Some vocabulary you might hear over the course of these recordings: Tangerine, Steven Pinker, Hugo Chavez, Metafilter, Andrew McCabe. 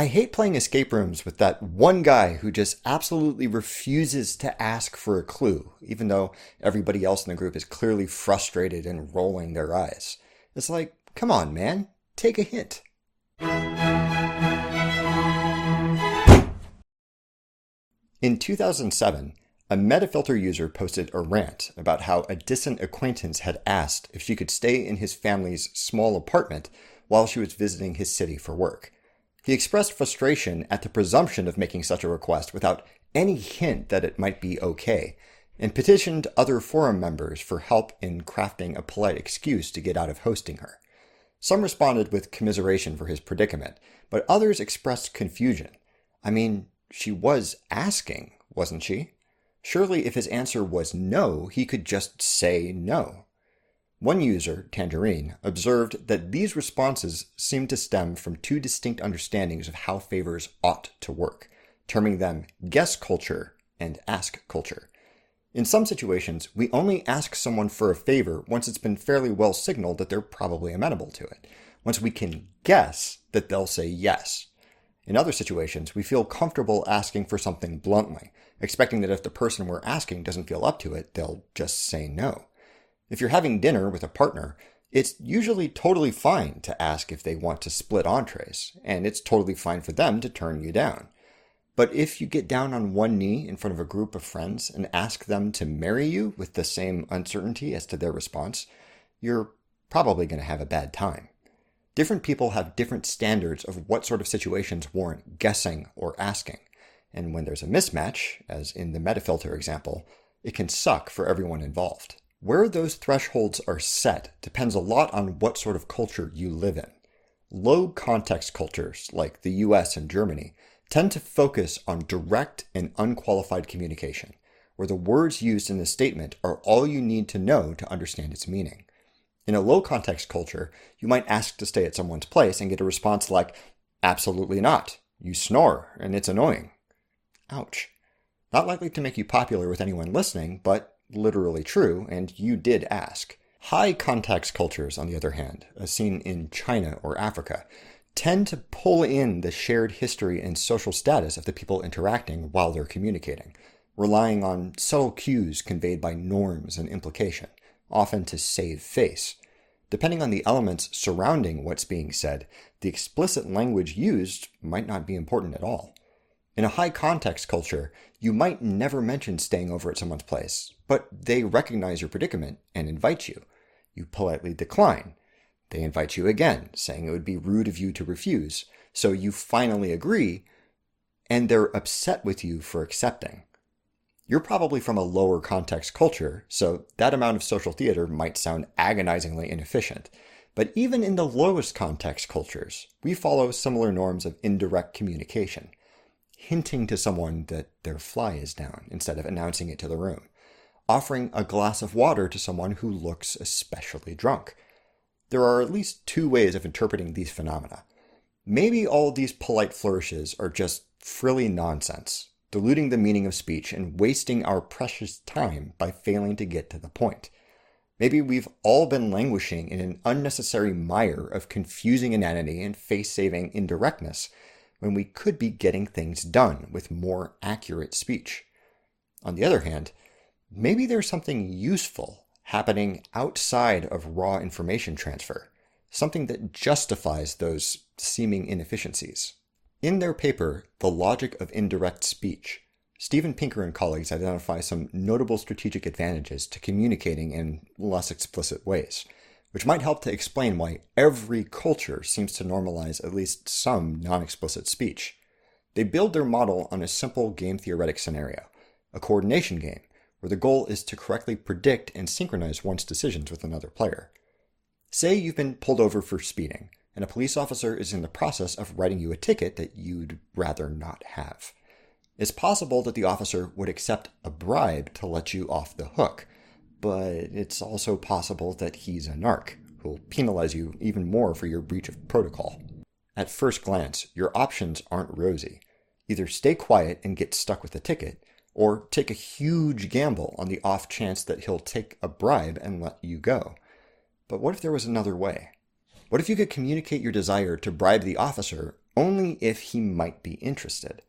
I hate playing escape rooms with that one guy who just absolutely refuses to ask for a clue, even though everybody else in the group is clearly frustrated and rolling their eyes. It's like, come on, man, take a hint. In 2007, a Metafilter user posted a rant about how a distant acquaintance had asked if she could stay in his family's small apartment while she was visiting his city for work. He expressed frustration at the presumption of making such a request without any hint that it might be okay, and petitioned other forum members for help in crafting a polite excuse to get out of hosting her. Some responded with commiseration for his predicament, but others expressed confusion. I mean, she was asking, wasn't she? Surely if his answer was no, he could just say no. One user, Tangerine, observed that these responses seemed to stem from two distinct understandings of how favors ought to work, terming them guess culture and ask culture. In some situations, we only ask someone for a favor once it's been fairly well signaled that they're probably amenable to it, once we can guess that they'll say yes. In other situations, we feel comfortable asking for something bluntly, expecting that if the person we're asking doesn't feel up to it, they'll just say no. If you're having dinner with a partner, it's usually totally fine to ask if they want to split entrees, and it's totally fine for them to turn you down. But if you get down on one knee in front of a group of friends and ask them to marry you with the same uncertainty as to their response, you're probably going to have a bad time. Different people have different standards of what sort of situations warrant guessing or asking, and when there's a mismatch, as in the Metafilter example, it can suck for everyone involved. Where those thresholds are set depends a lot on what sort of culture you live in. Low-context cultures, like the US and Germany, tend to focus on direct and unqualified communication, where the words used in the statement are all you need to know to understand its meaning. In a low-context culture, you might ask to stay at someone's place and get a response like, absolutely not, you snore, and it's annoying. Ouch. Not likely to make you popular with anyone listening, but literally true, and you did ask. High-context cultures, on the other hand, as seen in China or Africa, tend to pull in the shared history and social status of the people interacting while they're communicating, relying on subtle cues conveyed by norms and implication, often to save face. Depending on the elements surrounding what's being said, the explicit language used might not be important at all. In a high-context culture, you might never mention staying over at someone's place, but they recognize your predicament and invite you. You politely decline. They invite you again, saying it would be rude of you to refuse, so you finally agree, and they're upset with you for accepting. You're probably from a lower context culture, so that amount of social theater might sound agonizingly inefficient. But even in the lowest context cultures, we follow similar norms of indirect communication, hinting to someone that their fly is down instead of announcing it to the room, offering a glass of water to someone who looks especially drunk. There are at least two ways of interpreting these phenomena. Maybe all these polite flourishes are just frilly nonsense, diluting the meaning of speech and wasting our precious time by failing to get to the point. Maybe we've all been languishing in an unnecessary mire of confusing inanity and face-saving indirectness when we could be getting things done with more accurate speech. On the other hand, maybe there's something useful happening outside of raw information transfer, something that justifies those seeming inefficiencies. In their paper, The Logic of Indirect Speech, Steven Pinker and colleagues identify some notable strategic advantages to communicating in less explicit ways, which might help to explain why every culture seems to normalize at least some non-explicit speech. They build their model on a simple game-theoretic scenario, a coordination game, where the goal is to correctly predict and synchronize one's decisions with another player. Say you've been pulled over for speeding, and a police officer is in the process of writing you a ticket that you'd rather not have. It's possible that the officer would accept a bribe to let you off the hook, but it's also possible that he's a narc who'll penalize you even more for your breach of protocol. At first glance, your options aren't rosy. Either stay quiet and get stuck with the ticket, or take a huge gamble on the off chance that he'll take a bribe and let you go. But what if there was another way? What if you could communicate your desire to bribe the officer only if he might be interested.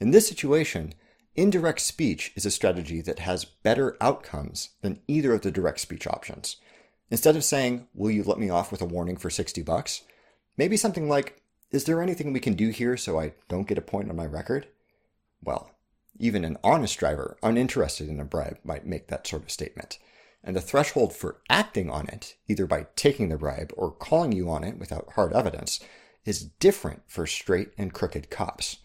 In this situation, indirect speech is a strategy that has better outcomes than either of the direct speech options. Instead of saying, will you let me off with a warning for $60, maybe something like, is there anything we can do here so I don't get a point on my record? Well, even an honest driver uninterested in a bribe might make that sort of statement. And the threshold for acting on it, either by taking the bribe or calling you on it without hard evidence, is different for straight and crooked cops.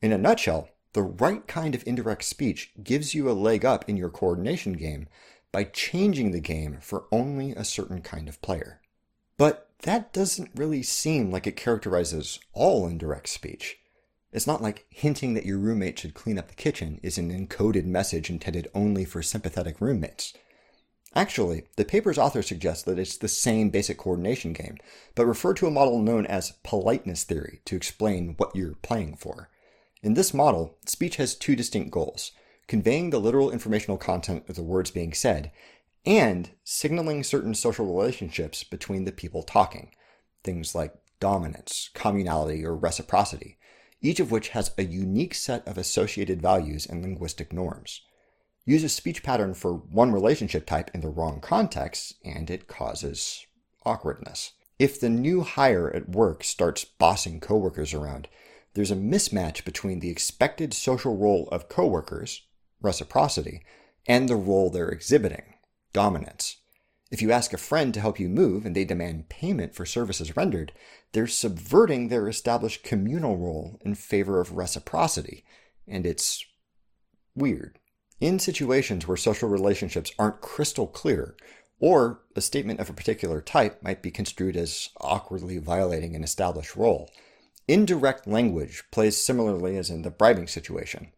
In a nutshell, the right kind of indirect speech gives you a leg up in your coordination game by changing the game for only a certain kind of player. But that doesn't really seem like it characterizes all indirect speech. It's not like hinting that your roommate should clean up the kitchen is an encoded message intended only for sympathetic roommates. Actually, the paper's author suggests that it's the same basic coordination game, but refer to a model known as politeness theory to explain what you're playing for. In this model, speech has two distinct goals: conveying the literal informational content of the words being said, and signaling certain social relationships between the people talking, things like dominance, communality, or reciprocity, each of which has a unique set of associated values and linguistic norms. Use a speech pattern for one relationship type in the wrong context, and it causes awkwardness. If the new hire at work starts bossing coworkers around, there's a mismatch between the expected social role of coworkers, reciprocity, and the role they're exhibiting, dominance. If you ask a friend to help you move and they demand payment for services rendered, they're subverting their established communal role in favor of reciprocity, and it's weird. In situations where social relationships aren't crystal clear, or a statement of a particular type might be construed as awkwardly violating an established role, indirect language plays similarly as in the bribing situation.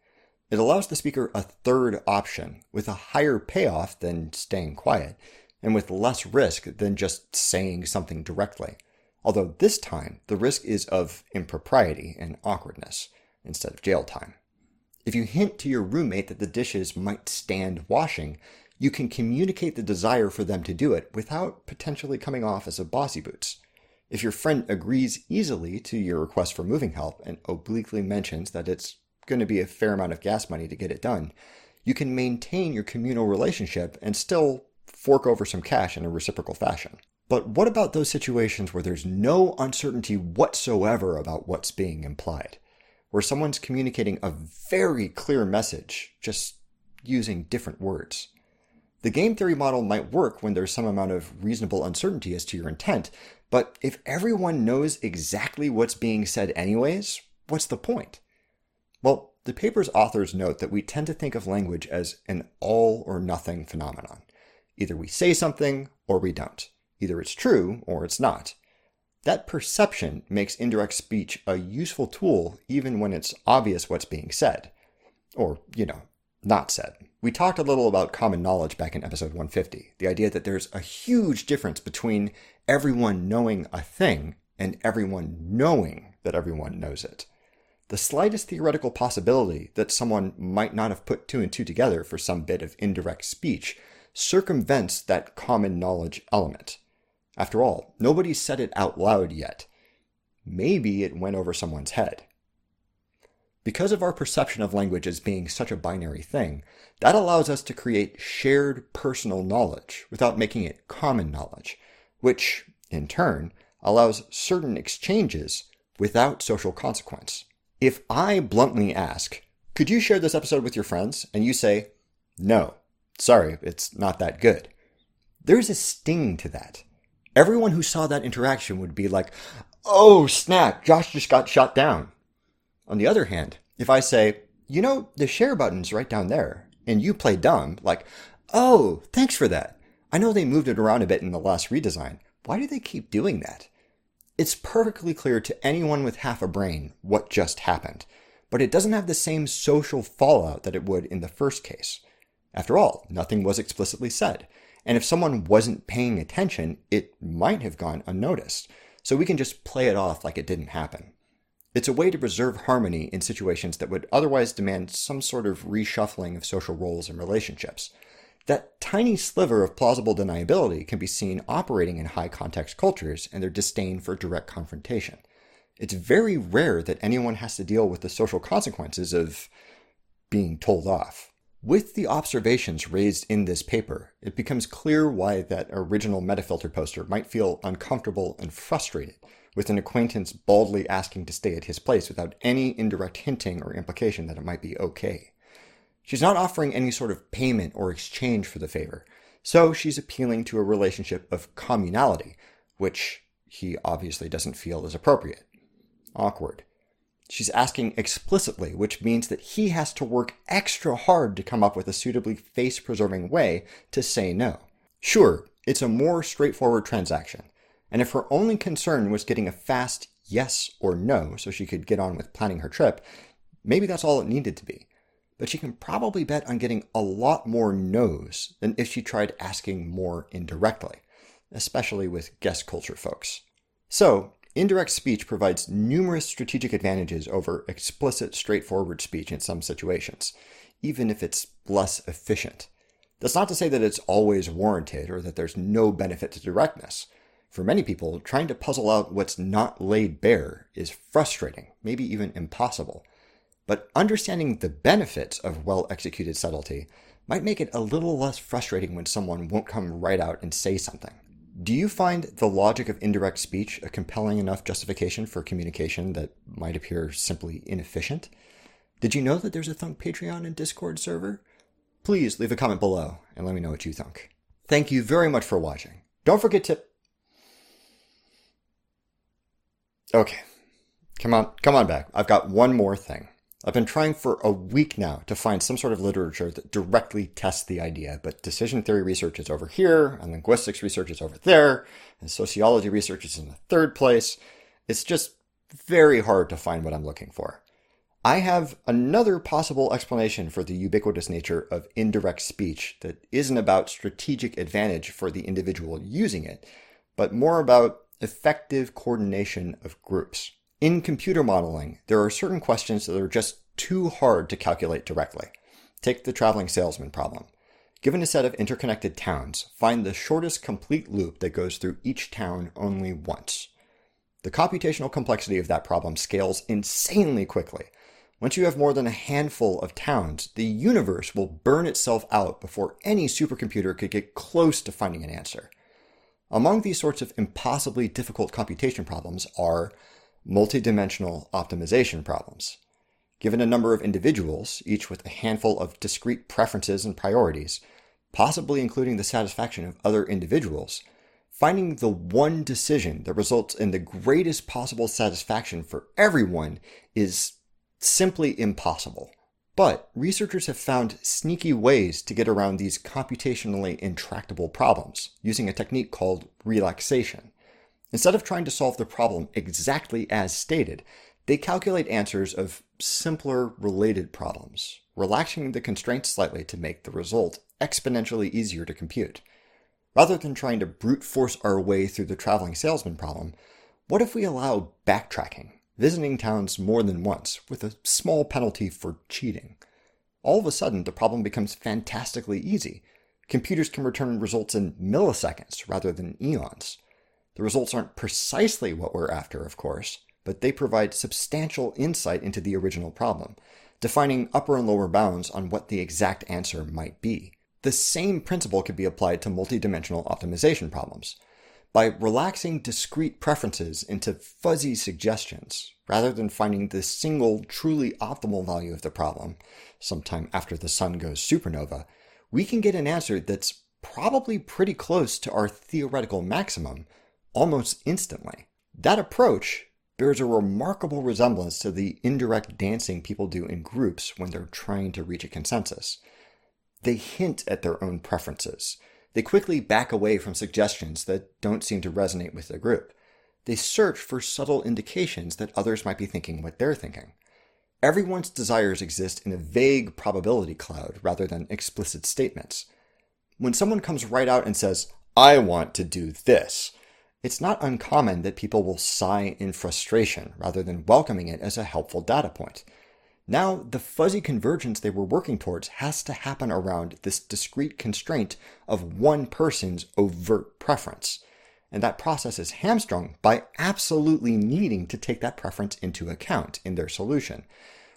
It allows the speaker a third option, with a higher payoff than staying quiet, and with less risk than just saying something directly. Although this time, the risk is of impropriety and awkwardness, instead of jail time. If you hint to your roommate that the dishes might stand washing, you can communicate the desire for them to do it without potentially coming off as a bossy boots. If your friend agrees easily to your request for moving help and obliquely mentions that it's going to be a fair amount of gas money to get it done, you can maintain your communal relationship and still fork over some cash in a reciprocal fashion. But what about those situations where there's no uncertainty whatsoever about what's being implied? Where someone's communicating a very clear message, just using different words. The game theory model might work when there's some amount of reasonable uncertainty as to your intent, but if everyone knows exactly what's being said anyways, what's the point? Well, the paper's authors note that we tend to think of language as an all-or-nothing phenomenon. Either we say something, or we don't. Either it's true, or it's not. That perception makes indirect speech a useful tool even when it's obvious what's being said. Or, not said. We talked a little about common knowledge back in episode 150, the idea that there's a huge difference between everyone knowing a thing and everyone knowing that everyone knows it. The slightest theoretical possibility that someone might not have put two and two together for some bit of indirect speech circumvents that common knowledge element. After all, nobody said it out loud yet. Maybe it went over someone's head. Because of our perception of language as being such a binary thing, that allows us to create shared personal knowledge without making it common knowledge, which, in turn, allows certain exchanges without social consequence. If I bluntly ask, could you share this episode with your friends? And you say, no, sorry, it's not that good. There's a sting to that. Everyone who saw that interaction would be like, oh, snap, Josh just got shot down. On the other hand, if I say, the share button's right down there, and you play dumb, like, oh, thanks for that. I know they moved it around a bit in the last redesign. Why do they keep doing that? It's perfectly clear to anyone with half a brain what just happened, but it doesn't have the same social fallout that it would in the first case. After all, nothing was explicitly said. And if someone wasn't paying attention, it might have gone unnoticed. So we can just play it off like it didn't happen. It's a way to preserve harmony in situations that would otherwise demand some sort of reshuffling of social roles and relationships. That tiny sliver of plausible deniability can be seen operating in high-context cultures and their disdain for direct confrontation. It's very rare that anyone has to deal with the social consequences of being told off. With the observations raised in this paper, it becomes clear why that original Metafilter poster might feel uncomfortable and frustrated with an acquaintance baldly asking to stay at his place without any indirect hinting or implication that it might be okay. She's not offering any sort of payment or exchange for the favor, so she's appealing to a relationship of communality, which he obviously doesn't feel is appropriate. Awkward. She's asking explicitly, which means that he has to work extra hard to come up with a suitably face-preserving way to say no. Sure, it's a more straightforward transaction, and if her only concern was getting a fast yes or no so she could get on with planning her trip, maybe that's all it needed to be. But she can probably bet on getting a lot more no's than if she tried asking more indirectly, especially with guest culture folks. So, indirect speech provides numerous strategic advantages over explicit, straightforward speech in some situations, even if it's less efficient. That's not to say that it's always warranted or that there's no benefit to directness. For many people, trying to puzzle out what's not laid bare is frustrating, maybe even impossible. But understanding the benefits of well-executed subtlety might make it a little less frustrating when someone won't come right out and say something. Do you find the logic of indirect speech a compelling enough justification for communication that might appear simply inefficient? Did you know that there's a Thunk Patreon and Discord server? Please leave a comment below and let me know what you think. Thank you very much for watching. Don't forget to... Okay. Come on back. I've got one more thing. I've been trying for a week now to find some sort of literature that directly tests the idea, but decision theory research is over here, and linguistics research is over there, and sociology research is in the third place. It's just very hard to find what I'm looking for. I have another possible explanation for the ubiquitous nature of indirect speech that isn't about strategic advantage for the individual using it, but more about effective coordination of groups. In computer modeling, there are certain questions that are just too hard to calculate directly. Take the traveling salesman problem. Given a set of interconnected towns, find the shortest complete loop that goes through each town only once. The computational complexity of that problem scales insanely quickly. Once you have more than a handful of towns, the universe will burn itself out before any supercomputer could get close to finding an answer. Among these sorts of impossibly difficult computation problems are multidimensional optimization problems. Given a number of individuals, each with a handful of discrete preferences and priorities, possibly including the satisfaction of other individuals, finding the one decision that results in the greatest possible satisfaction for everyone is simply impossible. But researchers have found sneaky ways to get around these computationally intractable problems using a technique called relaxation. Instead of trying to solve the problem exactly as stated, they calculate answers of simpler related problems, relaxing the constraints slightly to make the result exponentially easier to compute. Rather than trying to brute force our way through the traveling salesman problem, what if we allow backtracking, visiting towns more than once, with a small penalty for cheating? All of a sudden, the problem becomes fantastically easy. Computers can return results in milliseconds rather than eons. The results aren't precisely what we're after, of course, but they provide substantial insight into the original problem, defining upper and lower bounds on what the exact answer might be. The same principle could be applied to multidimensional optimization problems. By relaxing discrete preferences into fuzzy suggestions, rather than finding the single truly optimal value of the problem, sometime after the sun goes supernova, we can get an answer that's probably pretty close to our theoretical maximum, almost instantly. That approach bears a remarkable resemblance to the indirect dancing people do in groups when they're trying to reach a consensus. They hint at their own preferences. They quickly back away from suggestions that don't seem to resonate with the group. They search for subtle indications that others might be thinking what they're thinking. Everyone's desires exist in a vague probability cloud rather than explicit statements. When someone comes right out and says, "I want to do this," it's not uncommon that people will sigh in frustration rather than welcoming it as a helpful data point. Now, the fuzzy convergence they were working towards has to happen around this discrete constraint of one person's overt preference. and that process is hamstrung by absolutely needing to take that preference into account in their solution,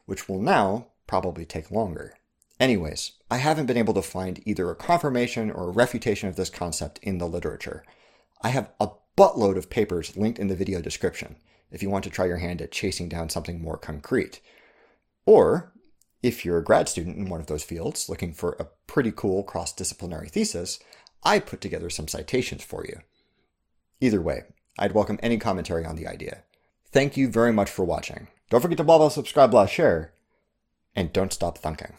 which will now probably take longer. Anyways, I haven't been able to find either a confirmation or a refutation of this concept in the literature. I have a buttload of papers linked in the video description if you want to try your hand at chasing down something more concrete. Or, if you're a grad student in one of those fields looking for a pretty cool cross-disciplinary thesis, I put together some citations for you. Either way, I'd welcome any commentary on the idea. Thank you very much for watching. Don't forget to blah blah, subscribe, blah, share, and don't stop thunking.